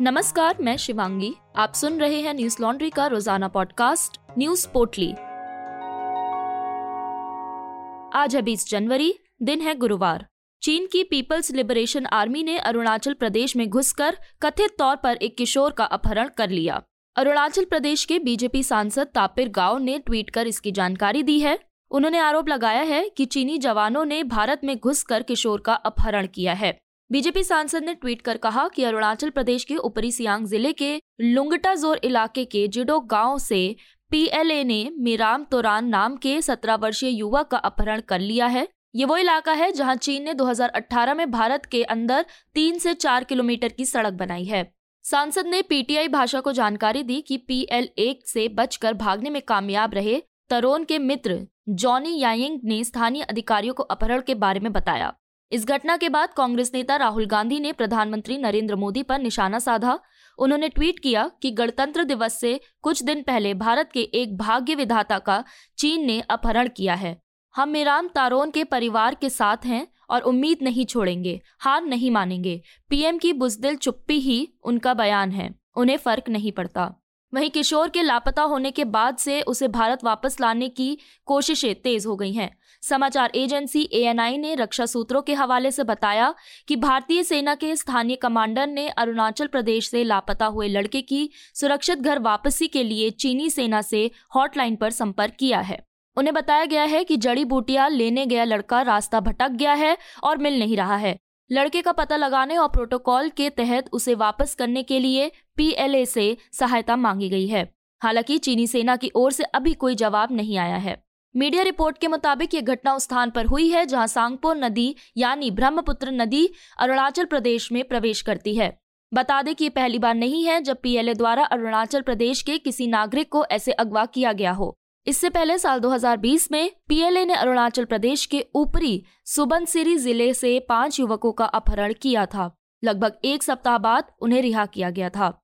नमस्कार, मैं शिवांगी। आप सुन रहे हैं न्यूज लॉन्ड्री का रोजाना पॉडकास्ट न्यूज पोटली। आज है 20 जनवरी, दिन है गुरुवार। चीन की पीपल्स लिबरेशन आर्मी ने अरुणाचल प्रदेश में घुसकर कथित तौर पर एक किशोर का अपहरण कर लिया। अरुणाचल प्रदेश के बीजेपी सांसद तापिर गाव ने ट्वीट कर इसकी जानकारी दी है। उन्होंने आरोप लगाया है कि चीनी जवानों ने भारत में घुसकर किशोर का अपहरण किया है। बीजेपी सांसद ने ट्वीट कर कहा कि अरुणाचल प्रदेश के ऊपरी सियांग जिले के लुंगटा जोर इलाके के जिडो गांव से पीएलए ने मीराम तारोन नाम के 17 वर्षीय युवक का अपहरण कर लिया है। ये वो इलाका है जहां चीन ने 2018 में भारत के अंदर 3 से 4 किलोमीटर की सड़क बनाई है। सांसद ने पीटीआई भाषा को जानकारी दी कि पीएलए से बचकर भागने में कामयाब रहे तारोन के मित्र जॉनी यायंग ने स्थानीय अधिकारियों को अपहरण के बारे में बताया। इस घटना के बाद कांग्रेस नेता राहुल गांधी ने प्रधानमंत्री नरेंद्र मोदी पर निशाना साधा। उन्होंने ट्वीट किया कि गणतंत्र दिवस से कुछ दिन पहले भारत के एक भाग्य विधाता का चीन ने अपहरण किया है। हम मीराम तारोन के परिवार के साथ हैं और उम्मीद नहीं छोड़ेंगे, हार नहीं मानेंगे। पीएम की बुजदिल चुप्पी ही उनका बयान है, उन्हें फर्क नहीं पड़ता। वहीं किशोर के लापता होने के बाद से उसे भारत वापस लाने की कोशिशें तेज हो गई हैं। समाचार एजेंसी एएनआई ने रक्षा सूत्रों के हवाले से बताया कि भारतीय सेना के स्थानीय कमांडर ने अरुणाचल प्रदेश से लापता हुए लड़के की सुरक्षित घर वापसी के लिए चीनी सेना से हॉटलाइन पर संपर्क किया है। उन्हें बताया गया है कि जड़ी बूटियां लेने गया लड़का रास्ता भटक गया है और मिल नहीं रहा है। लड़के का पता लगाने और प्रोटोकॉल के तहत उसे वापस करने के लिए पीएलए से सहायता मांगी गई है। हालांकि चीनी सेना की ओर से अभी कोई जवाब नहीं आया है। मीडिया रिपोर्ट के मुताबिक ये घटना उस स्थान पर हुई है जहां सांगपो नदी यानी ब्रह्मपुत्र नदी अरुणाचल प्रदेश में प्रवेश करती है। बता दें कि ये पहली बार नहीं है जब पीएलए द्वारा अरुणाचल प्रदेश के किसी नागरिक को ऐसे अगवा किया गया हो। इससे पहले साल 2020 में पीएलए ने अरुणाचल प्रदेश के ऊपरी सुबनसिरी जिले से 5 युवकों का अपहरण किया था। लगभग 1 सप्ताह बाद उन्हें रिहा किया गया था।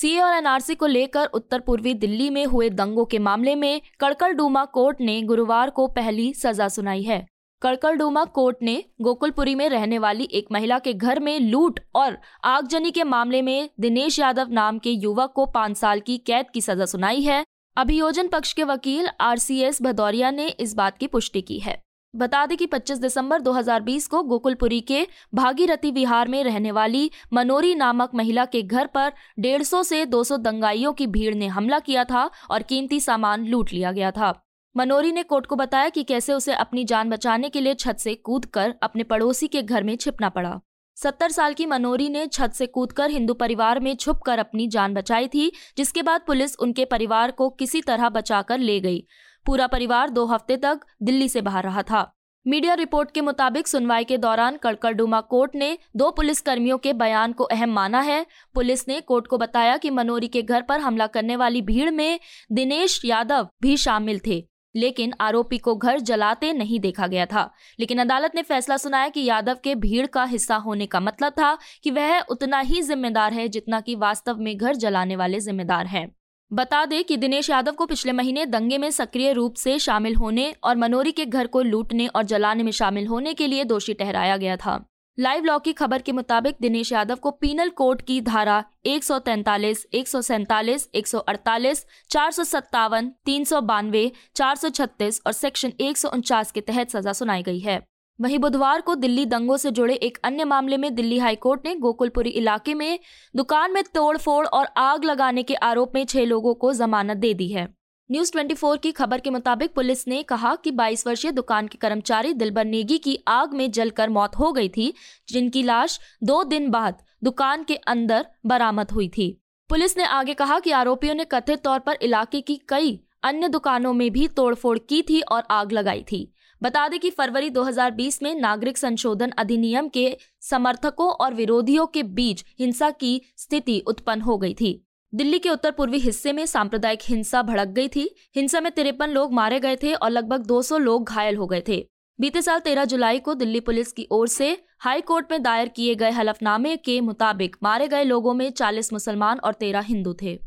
सीए और एनआरसी को लेकर उत्तर पूर्वी दिल्ली में हुए दंगों के मामले में कड़कड़डूमा कोर्ट ने गुरुवार को पहली सजा सुनाई है। कड़कड़डूमा कोर्ट ने गोकुलपुरी में रहने वाली एक महिला के घर में लूट और आगजनी के मामले में दिनेश यादव नाम के युवक को 5 साल की कैद की सजा सुनाई है। अभियोजन पक्ष के वकील आरसीएस भदौरिया ने इस बात की पुष्टि की है। बता दें कि 25 दिसंबर 2020 को गोकुलपुरी के भागीरथी विहार में रहने वाली मनोरी नामक महिला के घर पर 150 से 200 दंगाइयों की भीड़ ने हमला किया था और कीमती सामान लूट लिया गया था। मनोरी ने कोर्ट को बताया कि कैसे उसे अपनी जान बचाने के लिए छत से कूदकर अपने पड़ोसी के घर में छिपना पड़ा। 70 साल की मनोरी ने छत से कूदकर हिंदू परिवार में छुपकर अपनी जान बचाई थी, जिसके बाद पुलिस उनके परिवार को किसी तरह बचाकर ले गई। पूरा परिवार 2 हफ्ते तक दिल्ली से बाहर रहा था। मीडिया रिपोर्ट के मुताबिक सुनवाई के दौरान कड़कड़डूमा कोर्ट ने 2 पुलिसकर्मियों के बयान को अहम माना है। पुलिस ने कोर्ट को बताया कि मनोरी के घर पर हमला करने वाली भीड़ में दिनेश यादव भी शामिल थे, लेकिन आरोपी को घर जलाते नहीं देखा गया था। लेकिन अदालत ने फैसला सुनाया कि यादव के भीड़ का हिस्सा होने का मतलब था कि वह उतना ही जिम्मेदार है जितना कि वास्तव में घर जलाने वाले जिम्मेदार हैं। बता दें कि दिनेश यादव को पिछले महीने दंगे में सक्रिय रूप से शामिल होने और मनोरी के घर को लूटने और जलाने में शामिल होने के लिए दोषी ठहराया गया था। लाइव लॉ की खबर के मुताबिक दिनेश यादव को पीनल कोड की धारा 143, 147, 148, 457, 392, 436 और सेक्शन 149 के तहत सजा सुनाई गई है। वहीं बुधवार को दिल्ली दंगों से जुड़े एक अन्य मामले में दिल्ली हाईकोर्ट ने गोकुलपुरी इलाके में दुकान में तोड़फोड़ और आग लगाने के आरोप में 6 लोगों को जमानत दे दी है। न्यूज 24 की खबर के मुताबिक पुलिस ने कहा कि 22 वर्षीय दुकान के कर्मचारी दिलबर नेगी की आग में जलकर मौत हो गई थी, जिनकी लाश 2 दिन बाद दुकान के अंदर बरामद हुई थी। पुलिस ने आगे कहा कि आरोपियों ने कथित तौर पर इलाके की कई अन्य दुकानों में भी तोड़फोड़ की थी और आग लगाई थी। बता दें कि फरवरी 2020 में नागरिक संशोधन अधिनियम के समर्थकों और विरोधियों के बीच हिंसा की स्थिति उत्पन्न हो गई थी। दिल्ली के उत्तर पूर्वी हिस्से में सांप्रदायिक हिंसा भड़क गई थी। हिंसा में 53 लोग मारे गए थे और लगभग 200 लोग घायल हो गए थे। बीते साल 13 जुलाई को दिल्ली पुलिस की ओर से हाई कोर्ट में दायर किए गए हलफनामे के मुताबिक मारे गए लोगों में 40 मुसलमान और 13 हिंदू थे।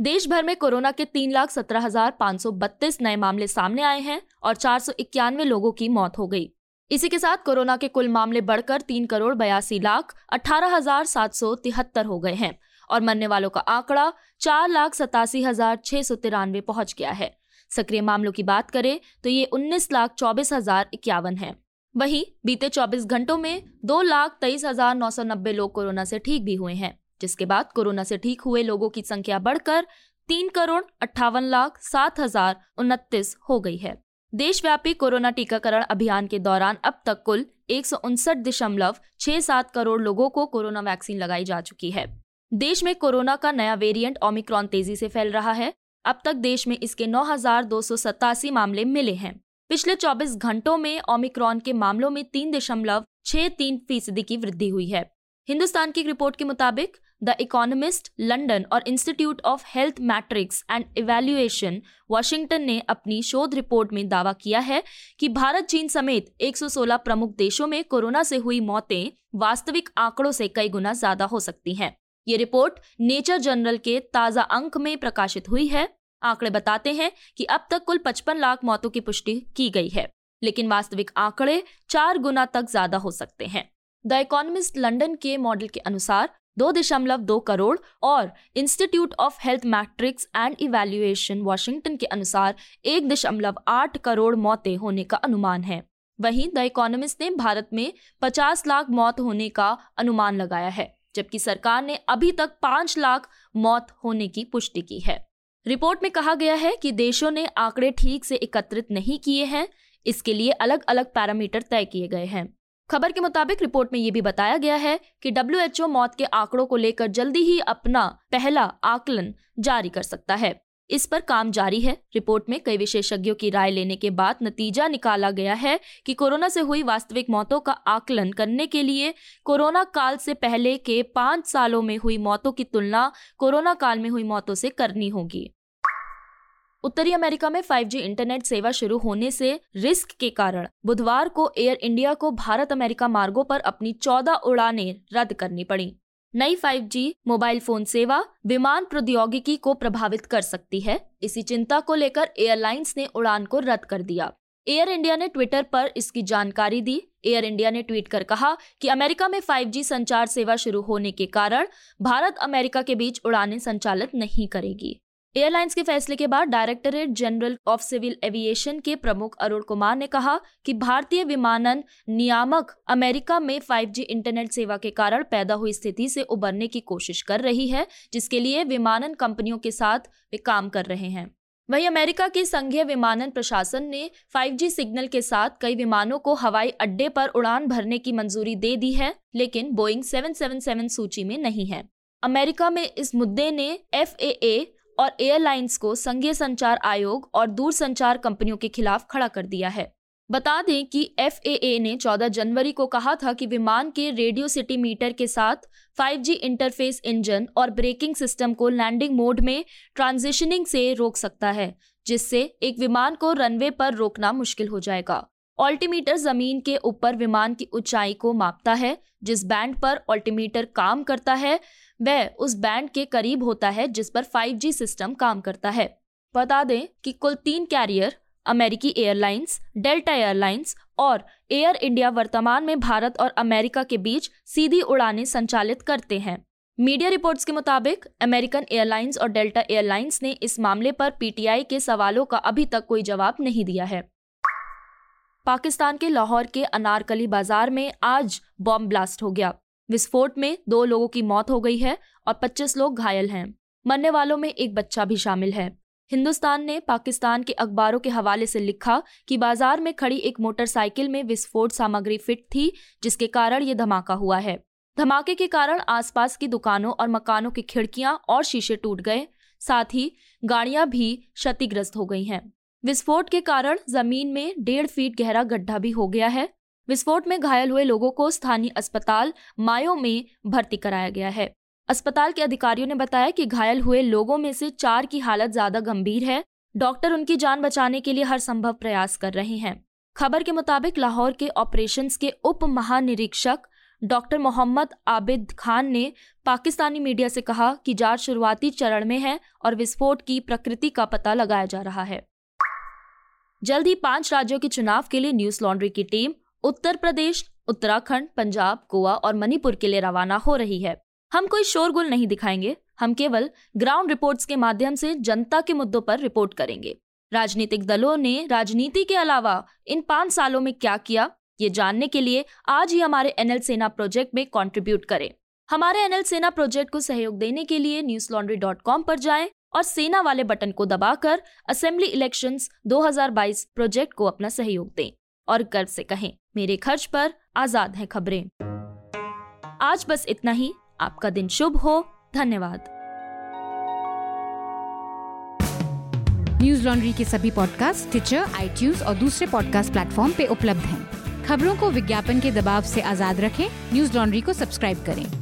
देश भर में कोरोना के 3,17,532 नए मामले सामने आए हैं और 491 लोगों की मौत हो गई। इसी के साथ कोरोना के कुल मामले बढ़कर 3,82,18,773 हो गए हैं और मरने वालों का आंकड़ा 4,87,693 पहुंच गया है। सक्रिय मामलों की बात करें तो ये 19,24,051 है। वहीं बीते 24 घंटों में 2,23,990 लोग कोरोना से ठीक भी हुए हैं, जिसके बाद कोरोना से ठीक हुए लोगों की संख्या बढ़कर 3,58,07,029 हो गई है। देशव्यापी कोरोना टीकाकरण अभियान के दौरान अब तक कुल 159.67 करोड़ लोगों को कोरोना वैक्सीन लगाई जा चुकी है। देश में कोरोना का नया वेरिएंट ओमिक्रॉन तेजी से फैल रहा है। अब तक देश में इसके 9,287 मामले मिले हैं। पिछले 24 घंटों में ओमिक्रॉन के मामलों में 3.63% की वृद्धि हुई है। हिंदुस्तान की रिपोर्ट के मुताबिक द इकोनॉमिस्ट, लंदन और institute of health matrix and evaluation, Washington ने अपनी शोध रिपोर्ट में दावा किया है कि भारत, चीन समेत 116 प्रमुख देशों में कोरोना से हुई मौतें वास्तविक आंकड़ों से कई गुना ज्यादा हो सकती हैं। ये रिपोर्ट नेचर जर्नल के ताजा अंक में प्रकाशित हुई है। आंकड़े बताते हैं कि अब तक कुल 55 लाख मौतों की पुष्टि की गई है, लेकिन वास्तविक आंकड़े 4 गुना तक ज्यादा हो सकते हैं। द इकोनॉमिस्ट लंदन के मॉडल के अनुसार 2.2 करोड़ और institute of health matrix and evaluation Washington के अनुसार 1.8 करोड़ मौतें होने का अनुमान है। वहीं द इकोनॉमिस्ट ने भारत में 50 लाख मौत होने का अनुमान लगाया है, जबकि सरकार ने अभी तक 5 लाख मौत होने की पुष्टि की है। रिपोर्ट में कहा गया है कि देशों ने आंकड़े ठीक से एकत्रित नहीं किए हैं, इसके लिए अलग अलग पैरामीटर तय किए गए हैं। खबर के मुताबिक रिपोर्ट में ये भी बताया गया है कि WHO मौत के आंकड़ों को लेकर जल्दी ही अपना पहला आकलन जारी कर सकता है। इस पर काम जारी है। रिपोर्ट में कई विशेषज्ञों की राय लेने के बाद नतीजा निकाला गया है कि कोरोना से हुई वास्तविक मौतों का आकलन करने के लिए कोरोना काल से पहले के 5 सालों में हुई मौतों की तुलना कोरोना काल में हुई मौतों से करनी होगी। उत्तरी अमेरिका में 5G इंटरनेट सेवा शुरू होने से रिस्क के कारण बुधवार को एयर इंडिया को भारत अमेरिका मार्गों पर अपनी 14 उड़ानें रद्द करनी पड़ी। नई 5G मोबाइल फोन सेवा विमान प्रौद्योगिकी को प्रभावित कर सकती है। इसी चिंता को लेकर एयरलाइंस ने उड़ान को रद्द कर दिया। एयर इंडिया ने ट्विटर पर इसकी जानकारी दी। एयर इंडिया ने ट्वीट कर कहा कि अमेरिका में 5G संचार सेवा शुरू होने के कारण भारत अमेरिका के बीच उड़ानें संचालित नहीं करेगी। एयरलाइंस के फैसले के बाद Directorate General of Civil Aviation के प्रमुख अरुण कुमार ने कहा कि भारतीय विमानन नियामक अमेरिका में 5G इंटरनेट सेवा के कारण पैदा हुई स्थिति से उबरने की कोशिश कर रही है, जिसके लिए विमानन कंपनियों के साथ वे काम कर रहे हैं। वहीं अमेरिका के संघीय विमानन प्रशासन ने 5G सिग्नल के साथ कई विमानों को हवाई अड्डे पर उड़ान भरने की मंजूरी दे दी है, लेकिन बोइंग 777 सूची में नहीं है। अमेरिका में इस मुद्दे ने FAA और एयरलाइंस को संघीय संचार आयोग और दूरसंचार कंपनियों के खिलाफ खड़ा कर दिया है। बता दें कि FAA ने 14 जनवरी को कहा था कि विमान के रेडियो सिटी मीटर के साथ 5G इंटरफेस इंजन और ब्रेकिंग सिस्टम को लैंडिंग मोड में ट्रांजिशनिंग से रोक सकता है, जिससे एक विमान को रनवे पर रोकना मुश्किल हो जाएगा। ऑल्टीमीटर जमीन के ऊपर विमान की ऊंचाई को मापता है। जिस बैंड पर ऑल्टीमीटर काम करता है वह उस बैंड के करीब होता है जिस पर 5G सिस्टम काम करता है। बता दें कि कुल 3 कैरियर अमेरिकी एयरलाइंस, डेल्टा एयरलाइंस और एयर इंडिया वर्तमान में भारत और अमेरिका के बीच सीधी उड़ानें संचालित करते हैं। मीडिया रिपोर्ट्स के मुताबिक अमेरिकन एयरलाइंस और डेल्टा एयरलाइंस ने इस मामले पर PTI के सवालों का अभी तक कोई जवाब नहीं दिया है। पाकिस्तान के लाहौर के अनारकली बाजार में आज बॉम्ब ब्लास्ट हो गया। विस्फोट में 2 लोगों की मौत हो गई है और 25 लोग घायल हैं। मरने वालों में एक बच्चा भी शामिल है। हिंदुस्तान ने पाकिस्तान के अखबारों के हवाले से लिखा कि बाजार में खड़ी एक मोटरसाइकिल में विस्फोट सामग्री फिट थी, जिसके कारण ये धमाका हुआ है। धमाके के कारण आसपास की दुकानों और मकानों की खिड़कियां और शीशे टूट गए, साथ ही गाड़ियां भी क्षतिग्रस्त हो गई हैं। विस्फोट के कारण जमीन में 1.5 फीट गहरा गड्ढा भी हो गया है। विस्फोट में घायल हुए लोगों को स्थानीय अस्पताल मायो में भर्ती कराया गया है। अस्पताल के अधिकारियों ने बताया कि घायल हुए लोगों में से 4 की हालत ज्यादा गंभीर है। डॉक्टर उनकी जान बचाने के लिए हर संभव प्रयास कर रहे हैं। खबर के मुताबिक लाहौर के ऑपरेशंस के उप महानिरीक्षक डॉक्टर मोहम्मद आबिद खान ने पाकिस्तानी मीडिया से कहा कि जांच शुरुआती चरण में है और विस्फोट की प्रकृति का पता लगाया जा रहा है। जल्द ही 5 राज्यों के चुनाव के लिए न्यूज लॉन्ड्री की टीम उत्तर प्रदेश, उत्तराखंड, पंजाब, गोवा और मणिपुर के लिए रवाना हो रही है। हम कोई शोरगुल नहीं दिखाएंगे, हम केवल ग्राउंड रिपोर्ट्स के माध्यम से जनता के मुद्दों पर रिपोर्ट करेंगे। राजनीतिक दलों ने राजनीति के अलावा इन 5 सालों में क्या किया, ये जानने के लिए आज ही हमारे एनएलसेना प्रोजेक्ट में कंट्रीब्यूट करें। हमारे एनएलसेना प्रोजेक्ट को सहयोग देने के लिए newslaundry.com पर जाएं और सेना वाले बटन को दबाकर असेंबली इलेक्शंस 2022 प्रोजेक्ट को अपना सहयोग दें और गर्व से कहें, मेरे खर्च पर आजाद है खबरें। आज बस इतना ही। आपका दिन शुभ हो। धन्यवाद। न्यूज लॉन्ड्री के सभी पॉडकास्ट टिचर, iTunes और दूसरे पॉडकास्ट प्लेटफॉर्म पे उपलब्ध हैं। खबरों को विज्ञापन के दबाव से आजाद रखें। न्यूज लॉन्ड्री को सब्सक्राइब करें।